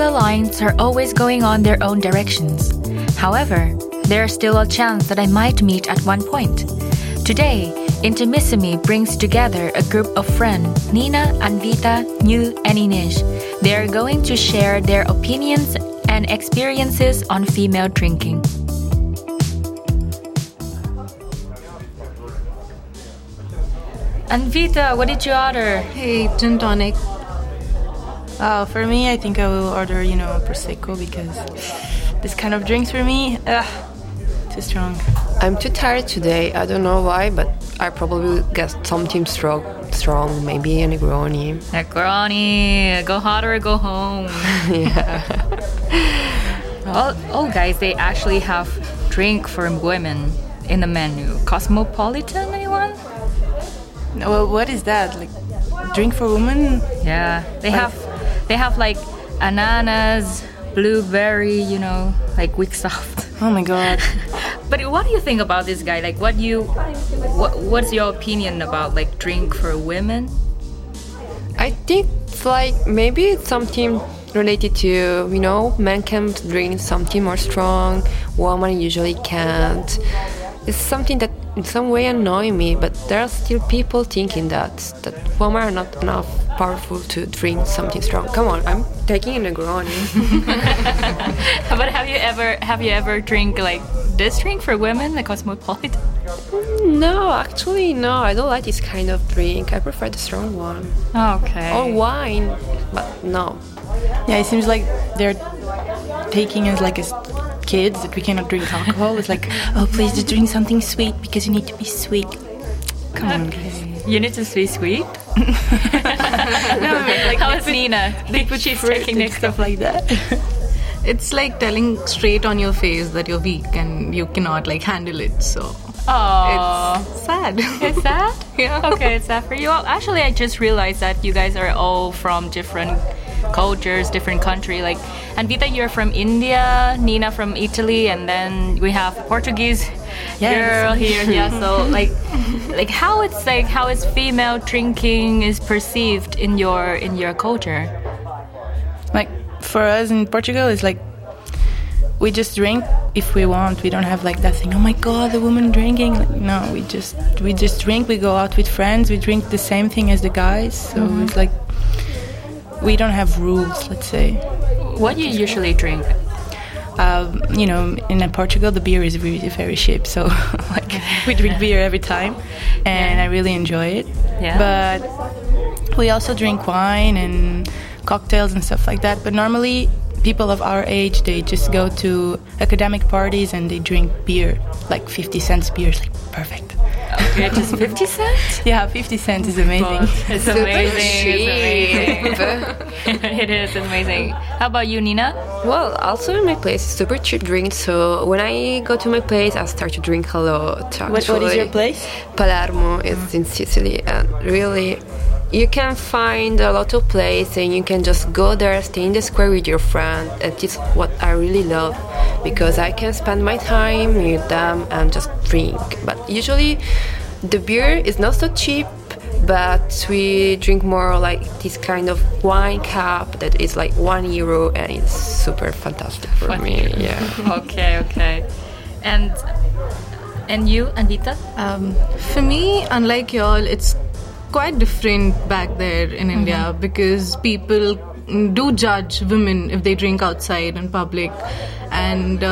the lines are always going on their own directions. However, there's still a chance that I might meet at one point. Today, Intimissimi brings together a group of friends, Nina, Anvita, New, and Ines. They are going to share their opinions and experiences on female drinking. Anvita, what did you order? Hey, Gin Tonic. For me, I think I will order, a Prosecco because this kind of drinks for me, too strong. I'm too tired today. I don't know why, but I probably get something strong, maybe a Negroni. Negroni, go hot or go home. Yeah. Oh, guys, they actually have drink for women in the menu. Cosmopolitan, anyone? Well, what is that? Like drink for women? Yeah, they have like ananas, blueberry, like weak soft. Oh my god. But what do you think about this guy? Like, what's your opinion about like drink for women? I think it's like maybe it's something related to men can drink something more strong, women usually can't. It's something that in some way annoys me, but there are still people thinking that women are not enough powerful to drink something strong. Come on, I'm taking a Negroni. But have you ever drink like? This drink for women, the Cosmopolitan? No, actually, no. I don't like this kind of drink. I prefer the strong one. Okay. Or wine, but no. Yeah, it seems like they're taking us like as kids that we cannot drink alcohol. It's like, oh, please just drink something sweet because you need to be sweet. Come on, guys. You need to be sweet? No, like, how is Nina? They put cheese taking and stuff like that. It's like telling straight on your face that you're weak and you cannot like handle it. So, aww. It's sad. It's sad? Yeah. Okay, it's sad for you all. Actually, I just realized that you guys are all from different cultures, different country. Like, Anvita, you're from India, Nina from Italy, and then we have Portuguese girl here. Yeah. So, like how is female drinking is perceived in your culture? Like. For us in Portugal, it's like we just drink if we want. We don't have like that thing. Oh my God, the woman drinking! Like, no, we just drink. We go out with friends. We drink the same thing as the guys. So It's like we don't have rules. Let's say. What do you usually drink? In Portugal, the beer is really very cheap. So like we drink beer every time, and I really enjoy it. Yeah. But we also drink wine and. Cocktails and stuff like that, but normally people of our age, they just go to academic parties and they drink beer, like 50 cents beer is like perfect. Okay, just 50 cents? Yeah, 50 cents is amazing. It's amazing. It's amazing. It is amazing. How about you, Nina? Well, also in my place, it's super cheap drink, so when I go to my place, I start to drink a lot, actually. What is your place? Palermo, it's in Sicily, and really... You can find a lot of places and you can just go there, stay in the square with your friend. That is what I really love because I can spend my time with them and just drink. But usually the beer is not so cheap, but we drink more like this kind of wine cup that is like €1 and it's super fantastic for me. Yeah. Okay. And you, Anvita? For me, unlike y'all, it's quite different back there in India because people do judge women if they drink outside in public, and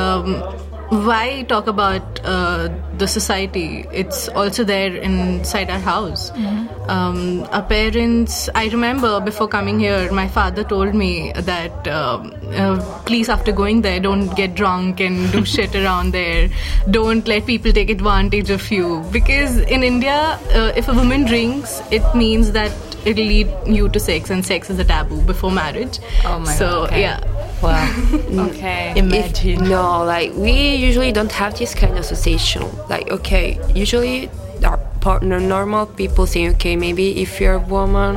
why talk about the society? It's also there inside our house. Our parents, I remember before coming here, my father told me that please, after going there, don't get drunk and do shit around there. Don't let people take advantage of you. Because in India, if a woman drinks, it means that it'll lead you to sex, and sex is a taboo before marriage. Oh my God. Okay. Yeah. Wow. Okay. Imagine. We usually don't have this kind of association. Like, okay, usually our partner, normal people say, okay, maybe if you're a woman,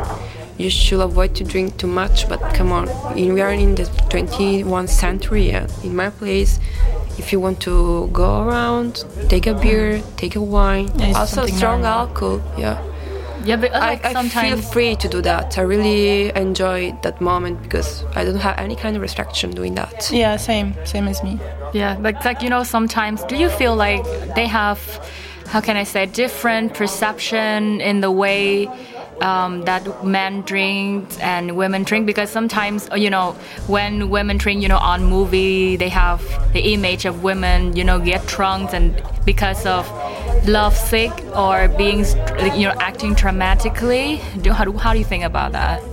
you should avoid to drink too much. But come on, we are in the 21st century. Yeah? In my place, if you want to go around, take a beer, take a wine, also strong alcohol. Yeah. Yeah, but I feel free to do that. I really enjoy that moment because I don't have any kind of restriction doing that. Yeah, same as me. Yeah, but like, you know, sometimes do you feel like they have, how can I say, different perception in the way that men drink and women drink? Because sometimes, you know, when women drink, you know, on movie, they have the image of women, you know, get drunk and because of love sick or being, you know, acting dramatically. How do you think about that?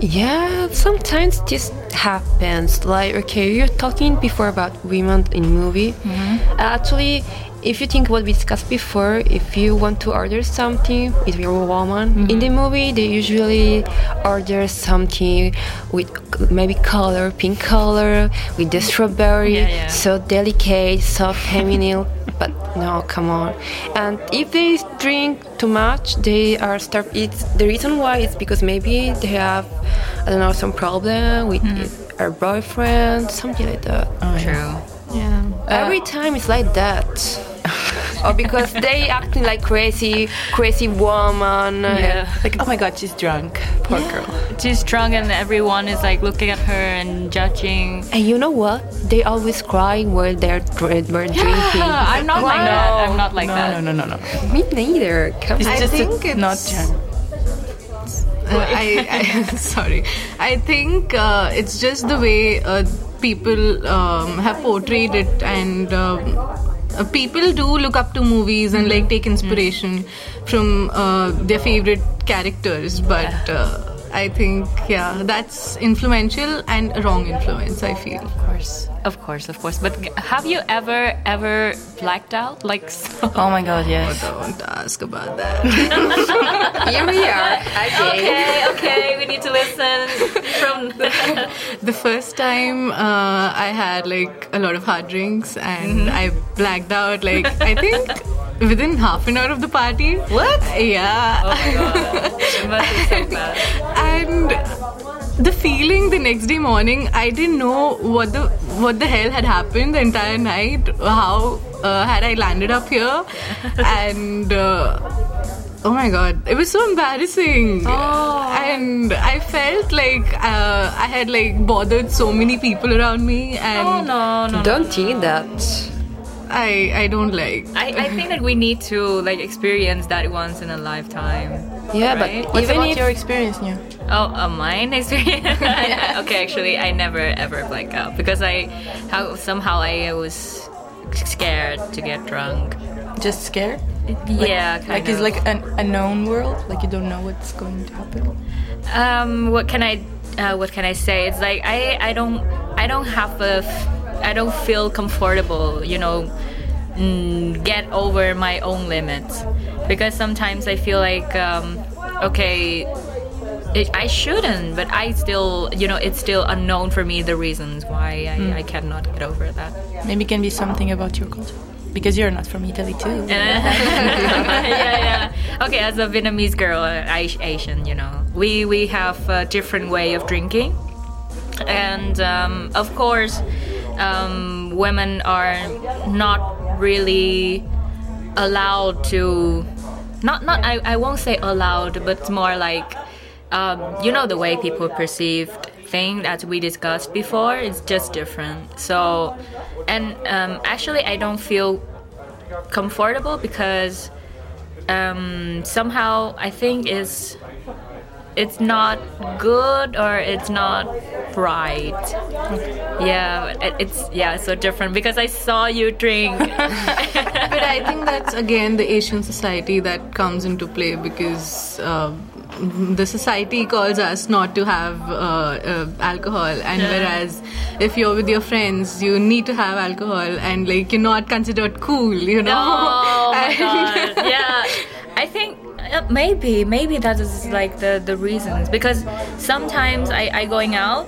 Yeah, sometimes this happens. Like, okay, you're talking before about women in movie. Mm-hmm. Actually, if you think what we discussed before, if you want to order something, if you're a woman, mm-hmm. in the movie they usually order something with maybe color, pink color, with the strawberry, yeah. So delicate, so feminine, but no, come on. And if they drink too much, they are starve. It's the reason why it's because maybe they have, I don't know, some problem with her boyfriend, something like that. Oh, true. Yeah. Every time it's like that. Or because they acting like crazy woman. Yeah. Like, oh my God, she's drunk. Poor girl. She's drunk and everyone is like looking at her and judging. And you know what? They always cry while they're drinking. I'm not like that. I'm not like that. No. Me neither. I think it's not drunk. I'm sorry. I think it's just the way people have portrayed it, and people do look up to movies and like take inspiration from their favorite characters, but I think that's influential and a wrong influence, I feel. Of course. But have you ever blacked out? Like, so? Oh my God, yes. Oh, don't ask about that. Here we are. Okay. We need to listen from the first time. I had like a lot of hard drinks and I blacked out. Like, I think. Within half an hour of the party. What? Yeah. Oh my God. It must be so bad. And the feeling the next day morning, I didn't know what the hell had happened the entire night. How had I landed up here? And oh my God, it was so embarrassing. Oh. And I felt like I had like bothered so many people around me. And no. Don't think that. I don't like. I think that we need to like experience that once in a lifetime. Yeah, right? But what's your experience, Nya? Oh, mine experience. Okay, actually, I never ever black out because I was scared to get drunk. Just scared? Yeah, kind of. Like it's like an unknown world. Like you don't know what's going to happen. What can I say? It's like I don't have a. I don't feel comfortable, you know, get over my own limits, because sometimes I feel like, I shouldn't, but I still, you know, it's still unknown for me the reasons why I cannot get over that. Maybe it can be something about your culture, because you're not from Italy too. Yeah. Okay, as a Vietnamese girl, Asian, you know, we have a different way of drinking, and of course. Women are not really allowed to not I won't say allowed, but more like you know, the way people perceive thing that we discussed before, it's just different. So and actually I don't feel comfortable because somehow I think it's not good or it's not right. Yeah, it's so different because I saw you drink. But I think that's again the Asian society that comes into play because the society calls us not to have alcohol, and whereas if you're with your friends, you need to have alcohol and like you're not considered cool, you know? Oh my God. Yeah, I think. Maybe that is like the reasons, because sometimes I going out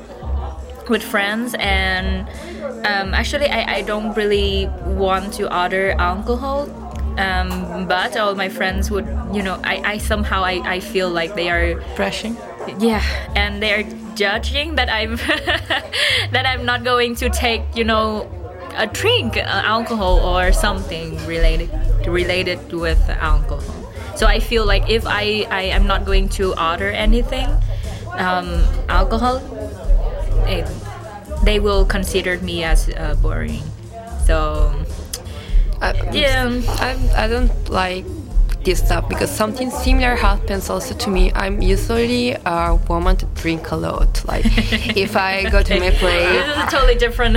with friends and actually I don't really want to order alcohol, but all my friends would, you know, I somehow feel like they are pressuring. Yeah, and they are judging that I'm that I'm not going to take, you know, a drink, alcohol or something related with alcohol. So I feel like if I am not going to order anything, alcohol, they will consider me as boring. So I don't like this stuff because something similar happens also to me. I'm usually a woman to drink a lot. Like if I go to my place, this is totally different.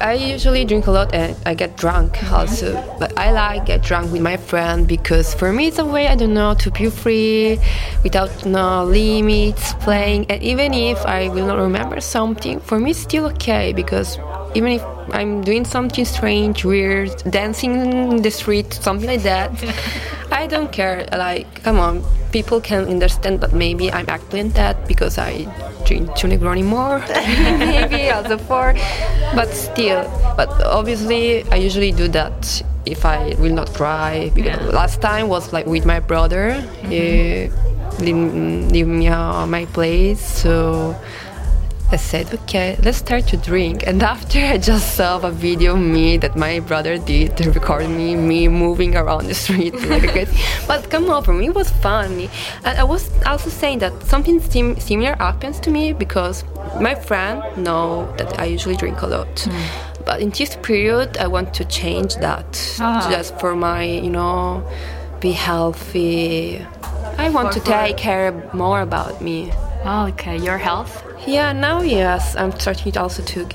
I usually drink a lot and I get drunk also. But I like get drunk with my friend because for me it's a way, I don't know, to be free, without no limits, playing. And even if I will not remember something, for me it's still okay because even if I'm doing something strange, weird, dancing in the street, something like that, I don't care. Like, come on, people can understand, but maybe I'm acting that because I drink 2 Negroni more, maybe also 4. But obviously, I usually do that if I will not drive. Because last time was like with my brother. He leave me at my place, so I said, okay, let's start to drink. And after, I just saw a video of me that my brother did to record me moving around the street like crazy. But come on, for me, it was funny. And I was also saying that something similar happens to me because my friend know that I usually drink a lot. But in this period, I want to change that just for my, be healthy. I want to take care more about me. Oh, okay, your health? Yeah, now yes, I'm starting also to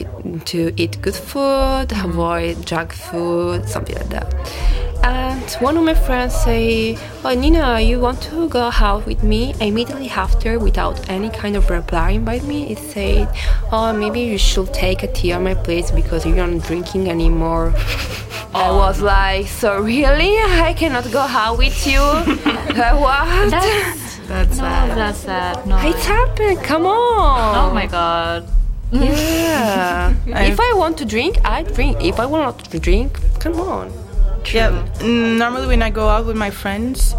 eat good food, avoid junk food, something like that. And one of my friends say, "Oh, Nina, you want to go out with me?" Immediately after, without any kind of reply by me, it said, "Oh, maybe you should take a tea at my place because you're not drinking anymore." I was like, "So really? I cannot go out with you? What?" That's sad. No. It's happened. Come on. Oh my god. Yeah. If I want to drink, I drink. If I want not to drink, come on. True. Yeah. Normally, when I go out with my friends,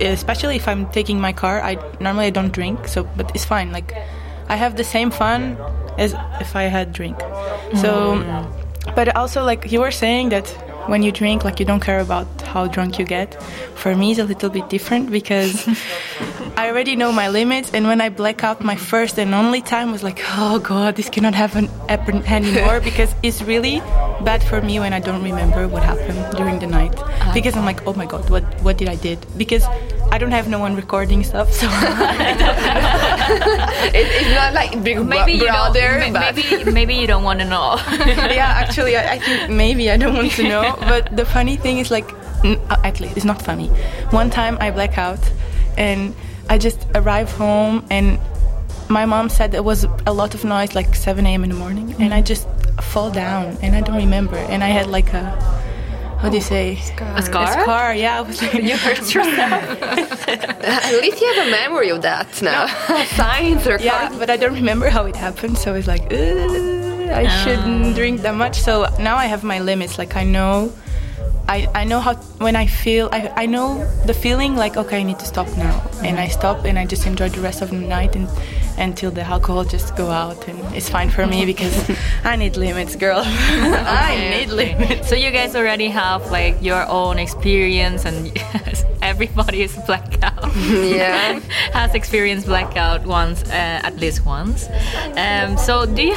especially if I'm taking my car, I normally don't drink. So, but it's fine. Like, I have the same fun as if I had drink. So, but also like you were saying that. When you drink, like, you don't care about how drunk you get. For me, it's a little bit different because I already know my limits. And when I black out, my first and only time was like, oh, God, this cannot happen anymore because it's really bad for me when I don't remember what happened during the night. Because I'm like, oh, my God, what did I did? Because I don't have no one recording stuff, so it's not like big brother. Maybe you don't want to know. Yeah, actually, I think maybe I don't want to know. But the funny thing is, like, at least it's not funny. One time I black out, and I just arrived home, and my mom said there was a lot of noise, like 7 a.m. in the morning, and I just fall down, and I don't remember, and I had like a. How do you say? A scar? A scar, yeah. I was like, you hurt yourself. At least you have a memory of that now. No. Signs or yeah, but I don't remember how it happened. So it's like, I shouldn't drink that much. So now I have my limits. Like I know, I know how when I feel. I know the feeling. Like okay, I need to stop now, and I stop, and I just enjoy the rest of the night and until the alcohol just go out, and it's fine for me because I need limits, girl. I need limits. So you guys already have like your own experience, and everybody is blackout. Yeah, has experienced blackout once, at least once. So do you?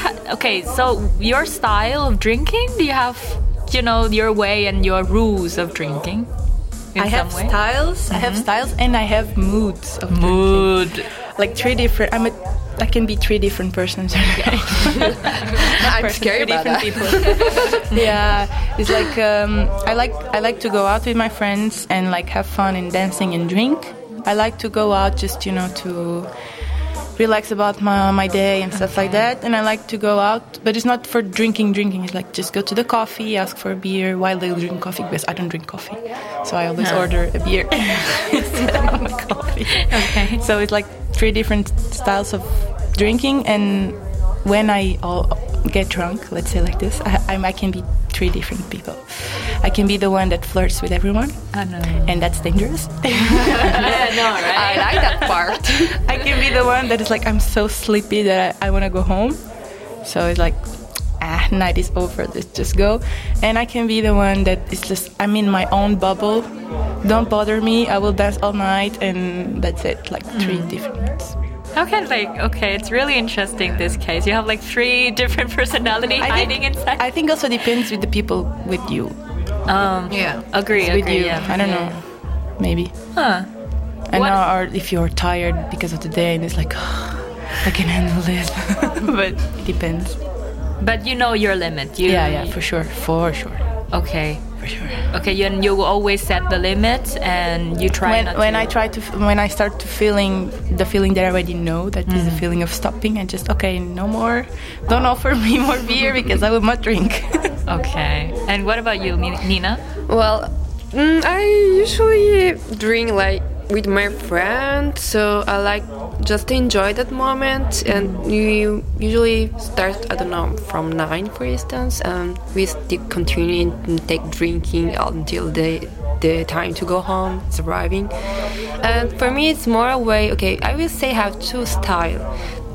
So your style of drinking? Do you have, your way and your rules of drinking? I have styles. I have styles, and I have moods of drinking. Like 3 different. I can be 3 different persons. I'm scared about that. People. Yeah, it's like I like to go out with my friends and like have fun and dancing and drink. I like to go out just to relax about my day and stuff like that. And I like to go out, but it's not for drinking. It's like just go to the coffee, ask for a beer while they drink coffee because I don't drink coffee, so I always order a beer instead of coffee. Okay. So it's like 3 different styles of drinking, and when I get drunk, let's say like this, I can be 3 different people. I can be the one that flirts with everyone, and that's dangerous. Yeah, no, right? I like that part. I can be the one that is like, I'm so sleepy that I want to go home. So it's like, night is over, let's just go. And I can be the one that is just, I'm in my own bubble, don't bother me, I will dance all night, and that's it, like three different. Okay, it's really interesting, this case. You have like three different personalities hiding inside. I think also depends with the people with you. Agree. Yeah. I don't know, maybe. Huh. Or if you're tired because of the day and it's like, I can handle this, but it depends. But you know your limit. For sure. Okay. For sure. Okay, and you always set the limit, and you try when I start to feeling the feeling that I already know, that is the feeling of stopping, and just, okay, no more, don't offer me more beer because I will not drink. Okay. And what about you, Nina? Well, I usually drink like with my friend, so I like just to enjoy that moment, and you usually start, I don't know, from 9 for instance, and we still continue and take drinking until the time to go home is arriving. And for me it's more a way, I will say have two styles.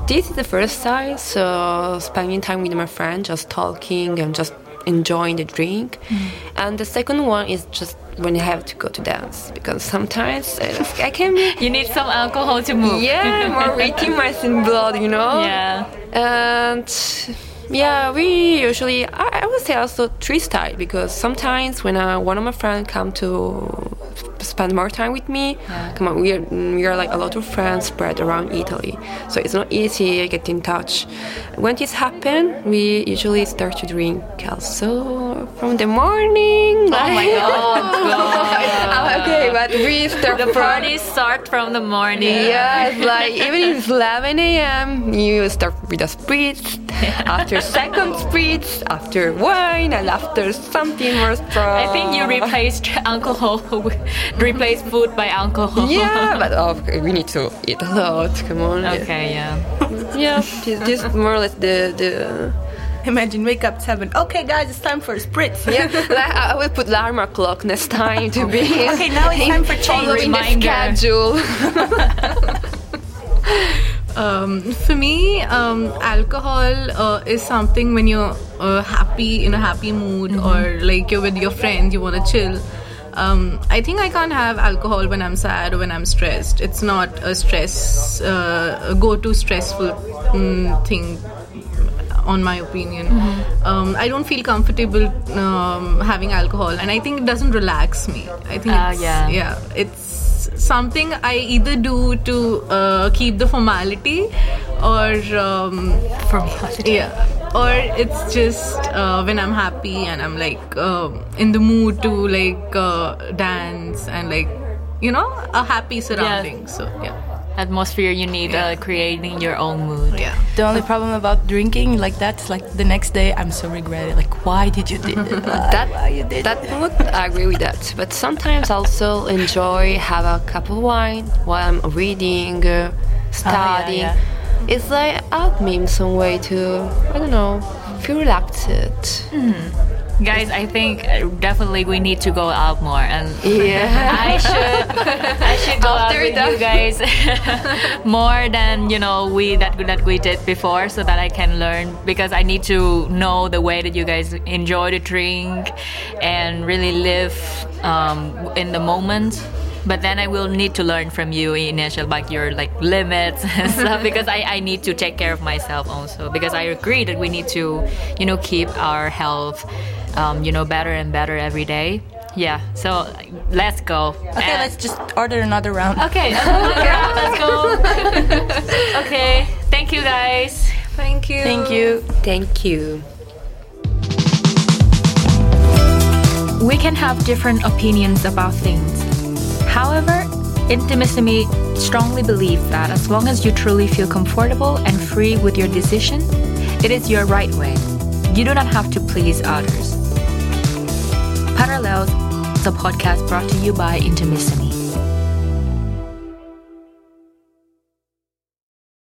This is the first style, so spending time with my friend, just talking and just enjoying the drink. And the second one is just when you have to go to dance, because sometimes I can... You need some alcohol to move. Yeah, more rhythm, my thin blood, you know? Yeah. And yeah, we usually... I would say also three style, because sometimes when one of my friends come to spend more time with me, come on, we are like a lot of friends spread around Italy, so it's not easy to get in touch. When this happens, we usually start to drink also from the morning. Oh my god! Okay, but we start. The parties start from the morning. Yeah, it's like even if it's 11 a.m., you start with a spritz, after second spritz, after wine, and after something more strong. I think you replaced alcohol with. Replace food by alcohol. Yeah, but we need to eat a lot. Come on. Okay, yeah. This is more or less the. Imagine wake up 7. Okay, guys, it's time for a spritz. Yeah, I will put alarm clock next time to be. Okay, now it's time for changing the schedule. For me, alcohol is something when you're happy, in a happy mood, or like you're with your friends, you want to chill. I think I can't have alcohol when I'm sad or when I'm stressed. It's not a go-to stressful thing, on my opinion. I don't feel comfortable having alcohol, and I think it doesn't relax me. I think it's something I either do to keep the formality, or or it's just when I'm happy and I'm like in the mood to like dance and like, you know, a happy surrounding. So atmosphere you need, creating your own mood. The only problem about drinking like that is like the next day I'm so regretted, like why did you do that? I agree with that, but sometimes also enjoy have a cup of wine while I'm reading, studying. It's like help me in some way to, I don't know, feel relaxed. Guys, I think definitely we need to go out more, and I should go out with you guys more than, you know, we did before, so that I can learn, because I need to know the way that you guys enjoy the drink and really live in the moment. But then I will need to learn from you, Ines, about your like limits and stuff, because I need to take care of myself also, because I agree that we need to, you know, keep our health, you know, better and better every day. Yeah, so let's go. Okay, let's just order another round. Okay, let's go. Okay, thank you guys. Thank you. Thank you. Thank you. We can have different opinions about things. However, Intimissimi strongly believes that as long as you truly feel comfortable and free with your decision, it is your right way. You do not have to please others. Parallels is a podcast brought to you by Intimissimi.